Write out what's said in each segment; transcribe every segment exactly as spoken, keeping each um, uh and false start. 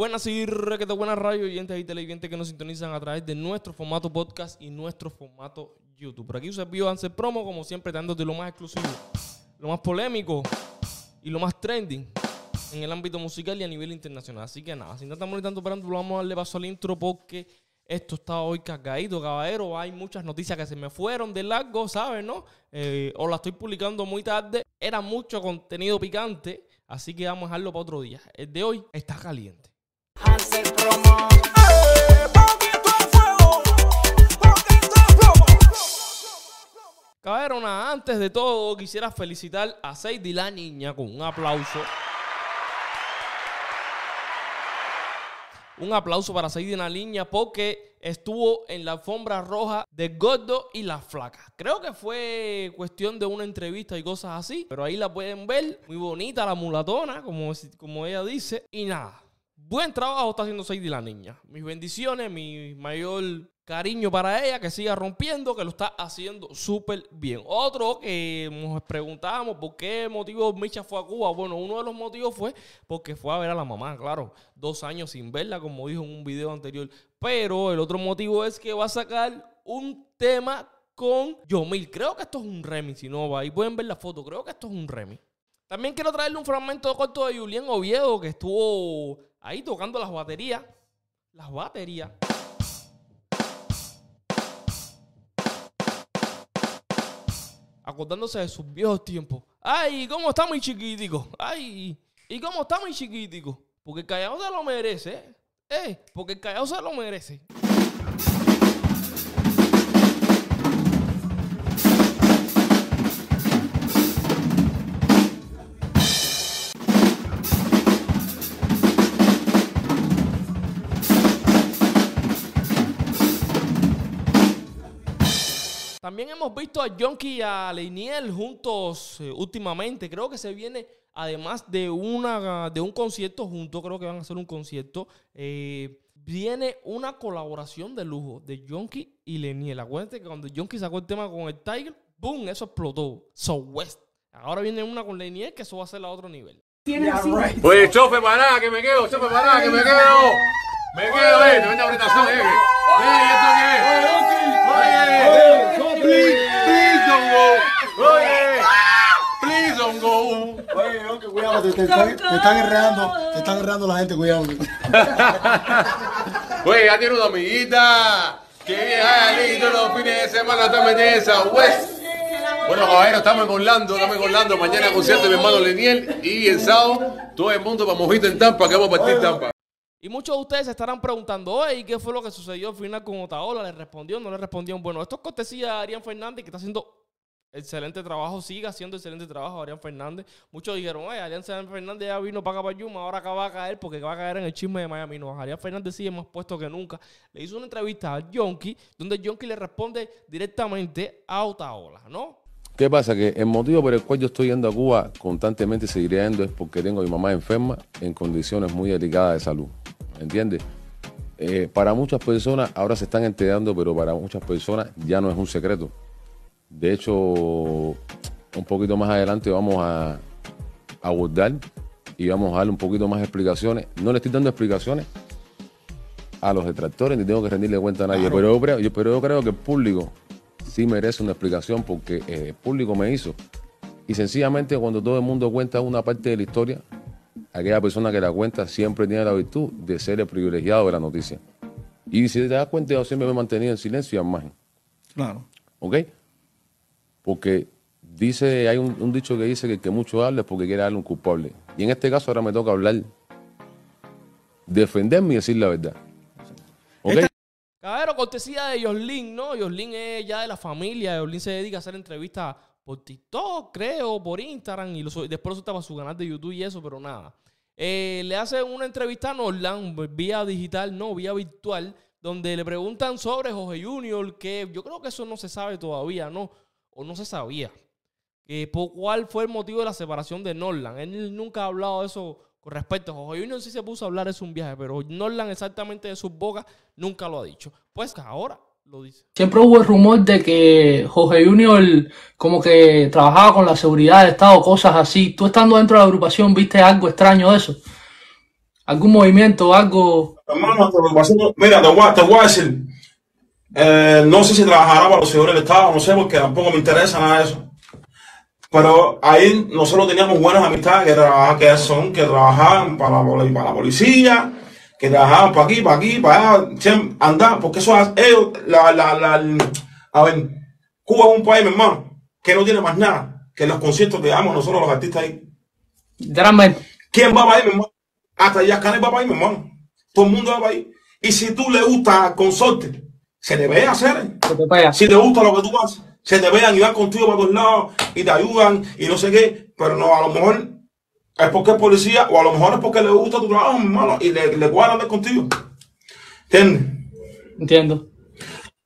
Buenas y requete buenas radio oyentes y televidentes que nos sintonizan a través de nuestro formato podcast y nuestro formato YouTube. Por aquí usted vio Hansel Promo, como siempre, dándote lo más exclusivo, lo más polémico y lo más trending en el ámbito musical y a nivel internacional. Así que nada, sin tanta molestia, tanto parando, vamos a darle paso al intro porque esto está hoy cargadito, caballero. Hay muchas noticias que se me fueron de largo, ¿sabes, no? Eh, o la estoy publicando muy tarde. Era mucho contenido picante, así que vamos a dejarlo para otro día. El de hoy está caliente. Hansel Promo. Caballero, nada, antes de todo quisiera felicitar a Sadie la Niña con un aplauso. Un aplauso para Sadie la Niña porque estuvo en la alfombra roja de Gordo y la Flaca. Creo que fue cuestión de una entrevista y cosas así, pero ahí la pueden ver. Muy bonita la mulatona, como, como ella dice. Y nada, buen trabajo está haciendo Sadie la Niña. Mis bendiciones, mi mayor cariño para ella, que siga rompiendo, que lo está haciendo súper bien. Otro que nos preguntábamos por qué motivo Micha fue a Cuba. Bueno, uno de los motivos fue porque fue a ver a la mamá, claro. Dos años sin verla, como dijo en un video anterior. Pero el otro motivo es que va a sacar un tema con Yomil. Creo que esto es un remix, si no va. Ahí pueden ver la foto. Creo que esto es un remix. También quiero traerle un fragmento corto de Julián Oviedo, que estuvo ahí tocando las baterías. Las baterías. Acordándose de sus viejos tiempos. Ay, ¿cómo está mi chiquitico? Ay, ¿y cómo está mi chiquitico? Porque el Callao se lo merece, ¿eh? Eh, porque el Callao se lo merece. También hemos visto a Yonky y a Leiniel juntos eh, últimamente. Creo que se viene, además de, una, de un concierto juntos, creo que van a hacer un concierto, eh, viene una colaboración de lujo de Yonky y Leiniel. Acuérdense que cuando Yonky sacó el tema con el Tiger, ¡boom!, eso explotó. So West. Ahora viene una con Leiniel, que eso va a ser a otro nivel. Yeah, right. Oye, chofe para nada, que me quedo, chofe para nada, que me quedo. Me quedo, eh, tremenda apretación, eh. Oye, ¿esto qué es? Please, please don't go. Oye, please don't go. Oye, Yonky, cuidado, te, te, te, te están enredando, te están enredando la gente, cuidado. Oye, ya tiene una amiguita. Que viaja lindo los fines de semana, estamos en esa West. Bueno, caballeros, estamos en Orlando, estamos en Orlando. Mañana concierto de mi hermano Leiniel y el sábado todo el mundo para Mojito en Tampa, que vamos a partir Tampa. Y muchos de ustedes se estarán preguntando, oye, ¿qué fue lo que sucedió al final con Otaola? ¿Le respondió? ¿No le respondió? Bueno, esto es cortesía de Arián Fernández, que está haciendo excelente trabajo, sigue haciendo excelente trabajo Arián Fernández. Muchos dijeron, oye, Arián Fernández ya vino para acá para Yuma, ahora acá va a caer porque va a caer en el chisme de Miami. No, Arián Fernández sigue más puesto que nunca. Le hizo una entrevista a Yonky, donde Yonky le responde directamente a Otaola, ¿no? ¿Qué pasa? Que el motivo por el cual yo estoy yendo a Cuba constantemente, seguiré yendo, es porque tengo a mi mamá enferma en condiciones muy delicadas de salud. ¿Entiendes? Eh, para muchas personas ahora se están enterando, pero para muchas personas ya no es un secreto. De hecho, un poquito más adelante vamos a, a abordar y vamos a darle un poquito más explicaciones. No le estoy dando explicaciones a los detractores, ni tengo que rendirle cuenta a nadie. Claro. Pero, yo creo, yo, pero yo creo que el público sí merece una explicación porque eh, el público me hizo. Y sencillamente cuando todo el mundo cuenta una parte de la historia, aquella persona que la cuenta siempre tiene la virtud de ser el privilegiado de la noticia. Y si te das cuenta, yo siempre me he mantenido en silencio y en margen. Claro. ¿Ok? Porque dice, hay un, un dicho que dice que el que mucho habla es porque quiere darle un culpable. Y en este caso ahora me toca hablar, defenderme y decir la verdad. ¿Ok? Esta... Caballero, cortesía de Jorlin, ¿no? Jorlin es ya de la familia. Jorlin se dedica a hacer entrevistas por TikTok, creo, por Instagram, y lo, después lo suelta para su canal de YouTube y eso, pero nada. Eh, le hacen una entrevista a Nolan, vía digital, no, vía virtual, donde le preguntan sobre José Junior, que yo creo que eso no se sabe todavía, ¿no? O no se sabía. Eh, por ¿Cuál fue el motivo de la separación de Nolan? Él nunca ha hablado de eso con respecto a José Junior, sí se puso a hablar, es un viaje, pero Nolan exactamente de sus bocas nunca lo ha dicho. Pues ahora... Lo dice. Siempre hubo el rumor de que José Junior como que trabajaba con la seguridad de Estado, cosas así. Tú estando dentro de la agrupación, ¿viste algo extraño de eso? algún movimiento, algo. Hermano, mira, te voy, te voy a decir, eh, no sé si trabajará para los señores del Estado, no sé, porque tampoco me interesa nada de eso. Pero ahí nosotros teníamos buenas amistades que trabajaban, que son, que trabajaban para la, para la policía, que trabajaban para aquí, para aquí, para allá, siempre andar, porque eso es ellos, la, la, la, a ver, Cuba es un país, mi hermano, que no tiene más nada que los conciertos que damos nosotros los artistas ahí. Literalmente. ¿Quién va para ahí, mi hermano? Hasta Yascane va para ahí, mi hermano. Todo el mundo va para ahí. Y si tú le gusta consorte, se te ve hacer. Se te vaya. Si te gusta lo que tú haces, se te vean y van contigo para todos lados y te ayudan y no sé qué. Pero no, a lo mejor es porque es policía o a lo mejor es porque le gusta tu trabajo, mi hermano, y le, le guardan contigo. ¿Entiendes? Entiendo.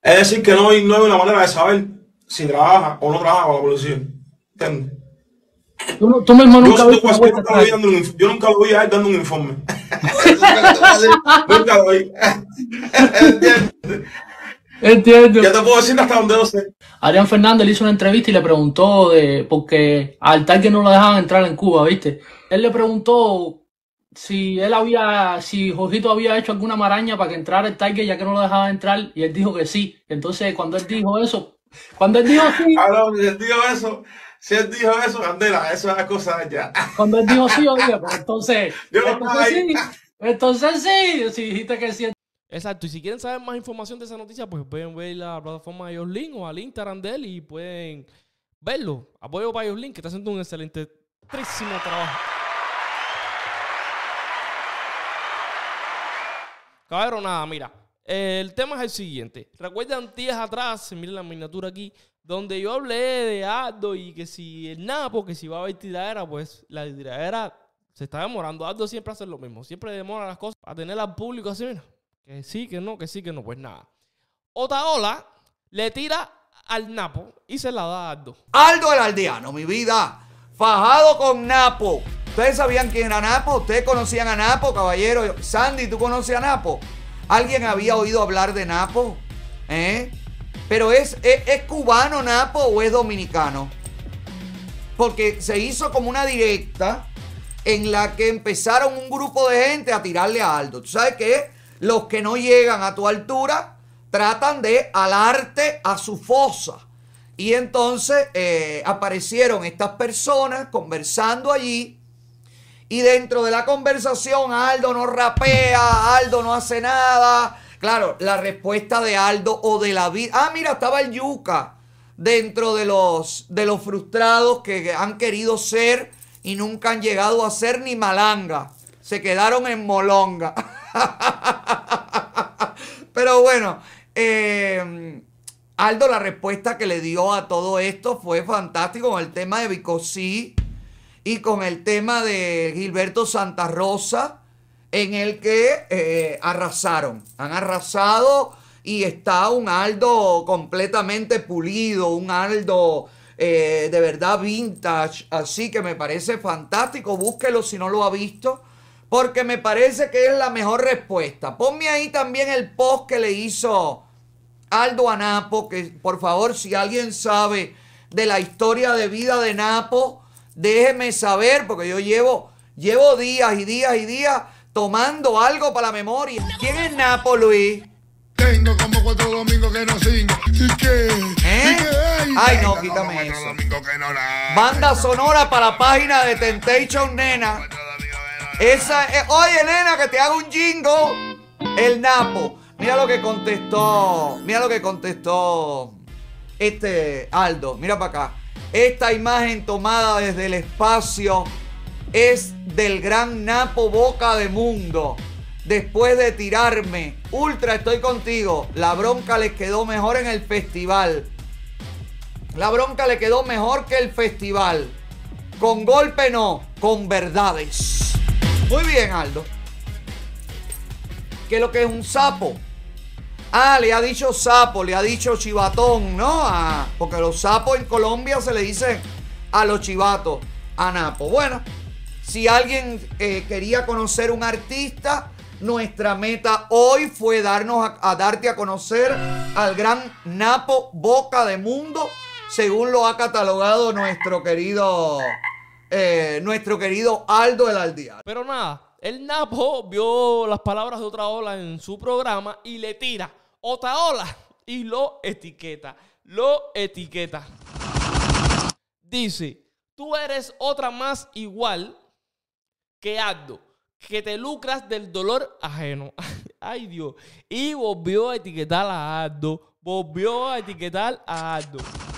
Es decir, que no hay, no hay una manera de saber si trabaja o no trabaja con la policía. ¿Entiendes? Tú, tú mismo nunca yo, vi cual, yo, nunca vi un, yo nunca lo vi a él dando un informe. Nunca lo vi. ¿Entiendes? Entiendo. Ya te puedo decir hasta donde no sé. Arián Fernández le hizo una entrevista y le preguntó de, porque al tal que no lo dejaban entrar en Cuba, ¿viste? Él le preguntó si él había, si Jorgito había hecho alguna maraña para que entrara el Tiger ya que no lo dejaba entrar, y él dijo que sí. Entonces, cuando él dijo eso, cuando él dijo sí. Ahora, si él dijo eso, si él dijo eso, Candela, eso es cosa ya. Cuando él dijo sí, oye, pues entonces, yo no entonces sí, entonces sí, si dijiste que sí. Exacto, y si quieren saber más información de esa noticia, pues pueden ver la plataforma de Jorlin o al Instagram de él y pueden verlo. Apoyo para Jorlin, que está haciendo un excelente, trísimo trabajo. Cabrón, nada, mira, el tema es el siguiente. Recuerdan días atrás, miren la miniatura aquí, donde yo hablé de Aldo y que si el Napo, que si va a haber tiradera, pues la tiradera se está demorando. Aldo siempre hace lo mismo, siempre demora las cosas a tener al público así, mira. Que sí, que no, que sí, que no, pues nada. Otaola le tira al Napo y se la da a Aldo. Aldo el aldeano, mi vida. Fajado con Napo. ¿Ustedes sabían quién era Napo? ¿Ustedes conocían a Napo, caballero? Sandy, ¿tú conoces a Napo? ¿Alguien había oído hablar de Napo? ¿Eh? ¿Pero es, es, es cubano Napo o es dominicano? Porque se hizo como una directa en la que empezaron un grupo de gente a tirarle a Aldo. ¿Tú sabes qué? Los que no llegan a tu altura tratan de alarte a su fosa. Y entonces eh, aparecieron estas personas conversando allí. Y dentro de la conversación, Aldo no rapea, Aldo no hace nada. Claro, la respuesta de Aldo o de la vida. Ah, mira, estaba el Yuca dentro de los, de los frustrados que han querido ser y nunca han llegado a ser ni malanga. Se quedaron en molonga. Pero bueno, eh, Aldo, la respuesta que le dio a todo esto fue fantástico con el tema de Vicosí y con el tema de Gilberto Santa Rosa, en el que eh, arrasaron. Han arrasado y está un Aldo completamente pulido, un Aldo eh, de verdad vintage. Así que me parece fantástico. Búsquelo si no lo ha visto, porque me parece que es la mejor respuesta. Ponme ahí también el post que le hizo Aldo a Napo, que por favor, si alguien sabe de la historia de vida de Napo, déjeme saber, porque yo llevo, llevo días y días y días tomando algo para la memoria. ¿Quién es Napo, Luis? Tengo como cuatro domingos que no cinco. ¿Y qué? ¿Eh? ¿Y qué? Ay, Ay, no, quítame eso. Que no la... Banda sonora para la página de Temptation, nena. Esa es, oye, Elena, que te hago un jingo. El Napo. Mira lo que contestó. Mira lo que contestó este Aldo. Mira para acá. Esta imagen tomada desde el espacio es del gran Napo Bocademundo. Después de tirarme. Ultra, estoy contigo. La bronca les quedó mejor en el festival. La bronca le quedó mejor que el festival. Con golpe no, con verdades. Muy bien, Aldo. ¿Qué es lo que es un sapo? Ah, le ha dicho sapo, le ha dicho chivatón, ¿no? Ah, porque los sapos en Colombia se le dice a los chivatos, a Napo. Bueno, si alguien eh, quería conocer un artista, nuestra meta hoy fue darnos a, a darte a conocer al gran Napo Bocademundo, según lo ha catalogado nuestro querido... Eh, nuestro querido Aldo el Aldeano. Pero nada, El Napo vio las palabras de Otaola en su programa y le tira Otaola y lo etiqueta. Lo etiqueta. Dice, tú eres otra más igual que Aldo, que te lucras del dolor ajeno. Ay, Dios. Y volvió a etiquetar a Aldo. Volvió a etiquetar a Aldo.